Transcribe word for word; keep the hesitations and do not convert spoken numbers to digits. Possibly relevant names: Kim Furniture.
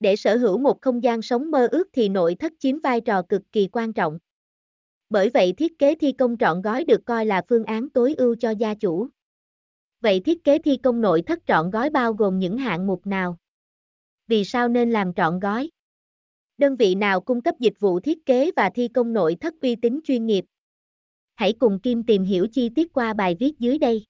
Để sở hữu một không gian sống mơ ước thì nội thất chiếm vai trò cực kỳ quan trọng. Bởi vậy thiết kế thi công trọn gói được coi là phương án tối ưu cho gia chủ. Vậy thiết kế thi công nội thất trọn gói bao gồm những hạng mục nào? Vì sao nên làm trọn gói? Đơn vị nào cung cấp dịch vụ thiết kế và thi công nội thất uy tín chuyên nghiệp? Hãy cùng Kim tìm hiểu chi tiết qua bài viết dưới đây.